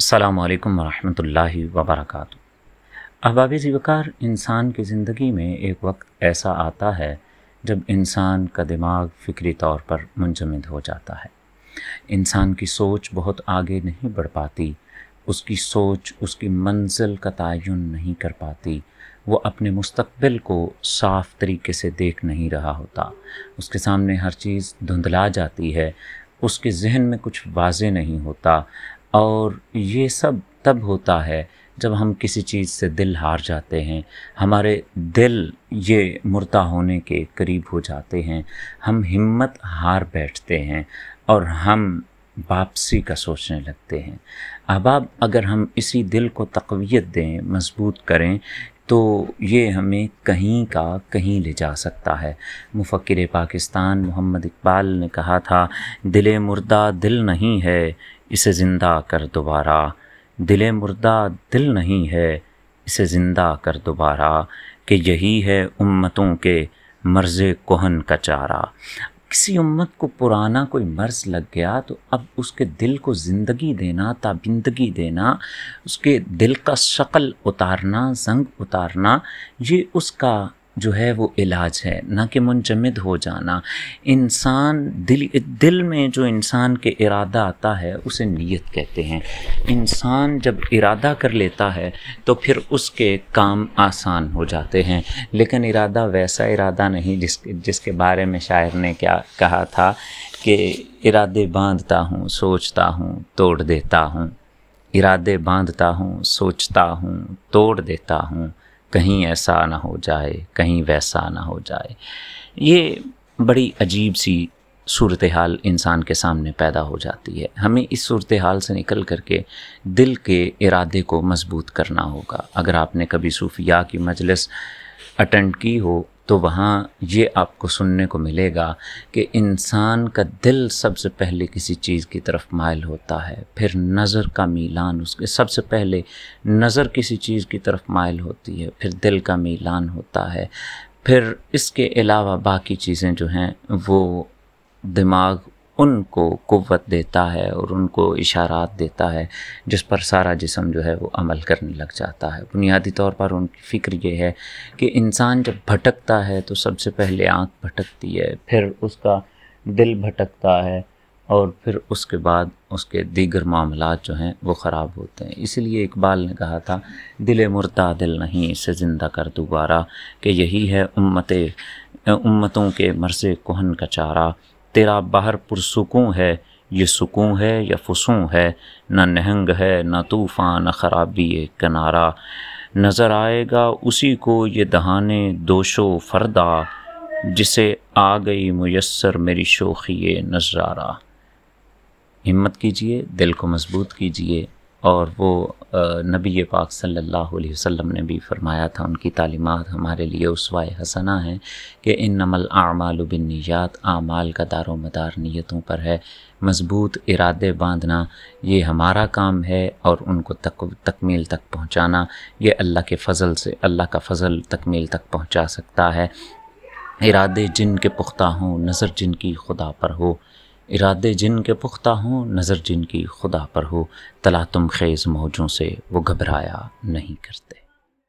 السلام علیکم ورحمۃ اللہ وبرکاتہ۔ احباب ذوقار، انسان کی زندگی میں ایک وقت ایسا آتا ہے جب انسان کا دماغ فکری طور پر منجمد ہو جاتا ہے، انسان کی سوچ بہت آگے نہیں بڑھ پاتی، اس کی سوچ اس کی منزل کا تعین نہیں کر پاتی، وہ اپنے مستقبل کو صاف طریقے سے دیکھ نہیں رہا ہوتا، اس کے سامنے ہر چیز دھندلا جاتی ہے، اس کے ذہن میں کچھ واضح نہیں ہوتا، اور یہ سب تب ہوتا ہے جب ہم کسی چیز سے دل ہار جاتے ہیں، ہمارے دل یہ مردہ ہونے کے قریب ہو جاتے ہیں، ہم ہمت ہار بیٹھتے ہیں اور ہم واپسی کا سوچنے لگتے ہیں۔ احباب، اگر ہم اسی دل کو تقویت دیں، مضبوط کریں، تو یہ ہمیں کہیں کا کہیں لے جا سکتا ہے۔ مفکر پاکستان محمد اقبال نے کہا تھا، دل مردہ دل نہیں ہے اسے زندہ کر دوبارہ، دل مردہ دل نہیں ہے اسے زندہ کر دوبارہ، کہ یہی ہے امتوں کے مرض کہن کا چارہ۔ کسی امت کو پرانا کوئی مرض لگ گیا تو اب اس کے دل کو زندگی دینا، تابندگی دینا، اس کے دل کا شکل اتارنا، زنگ اتارنا، یہ اس کا جو ہے وہ علاج ہے، نہ کہ منجمد ہو جانا۔ انسان دل میں جو انسان کے ارادہ آتا ہے اسے نیت کہتے ہیں۔ انسان جب ارادہ کر لیتا ہے تو پھر اس کے کام آسان ہو جاتے ہیں، لیکن ارادہ ویسا ارادہ نہیں جس کے بارے میں شاعر نے کیا کہا تھا کہ ارادے باندھتا ہوں سوچتا ہوں توڑ دیتا ہوں، ارادے باندھتا ہوں سوچتا ہوں توڑ دیتا ہوں، کہیں ایسا نہ ہو جائے کہیں ویسا نہ ہو جائے۔ یہ بڑی عجیب سی صورتحال انسان کے سامنے پیدا ہو جاتی ہے۔ ہمیں اس صورتحال سے نکل کر کے دل کے ارادے کو مضبوط کرنا ہوگا۔ اگر آپ نے کبھی صوفیاء کی مجلس اٹینڈ کی ہو تو وہاں یہ آپ کو سننے کو ملے گا کہ انسان کا دل سب سے پہلے کسی چیز کی طرف مائل ہوتا ہے، پھر نظر کا میلان، اس کے سب سے پہلے نظر کسی چیز کی طرف مائل ہوتی ہے، پھر دل کا میلان ہوتا ہے، پھر اس کے علاوہ باقی چیزیں جو ہیں وہ دماغ ان کو قوت دیتا ہے اور ان کو اشارات دیتا ہے، جس پر سارا جسم جو ہے وہ عمل کرنے لگ جاتا ہے۔ بنیادی طور پر ان کی فکر یہ ہے کہ انسان جب بھٹکتا ہے تو سب سے پہلے آنکھ بھٹکتی ہے، پھر اس کا دل بھٹکتا ہے، اور پھر اس کے بعد اس کے دیگر معاملات جو ہیں وہ خراب ہوتے ہیں۔ اس لیے اقبال نے کہا تھا، دل مردہ دل نہیں اسے زندہ کر دوبارہ، کہ یہی ہے امتوں کے مرض کہن کا چارہ، تیرا باہر پرسکوں ہے یہ سکوں ہے یا فسوں ہے، نہ نہنگ ہے نہ طوفان نہ خرابی کنارہ، نظر آئے گا اسی کو یہ دہانے دوش و فردا، جسے آ گئی میسر میری شوخی نظارہ۔ ہمت کیجئے، دل کو مضبوط کیجئے، اور وہ نبی پاک صلی اللہ علیہ وسلم نے بھی فرمایا تھا، ان کی تعلیمات ہمارے لیے اسوہ حسنہ ہیں کہ انما الاعمال بالنیات، اعمال کا دار و مدار نیتوں پر ہے۔ مضبوط ارادے باندھنا یہ ہمارا کام ہے، اور ان کو تکمیل تک پہنچانا یہ اللہ کے فضل سے، اللہ کا فضل تکمیل تک پہنچا سکتا ہے۔ ارادے جن کے پختہ ہوں نظر جن کی خدا پر ہو، ارادے جن کے پختہ ہوں نظر جن کی خدا پر ہو، تلاطم خیز موجوں سے وہ گھبرایا نہیں کرتے۔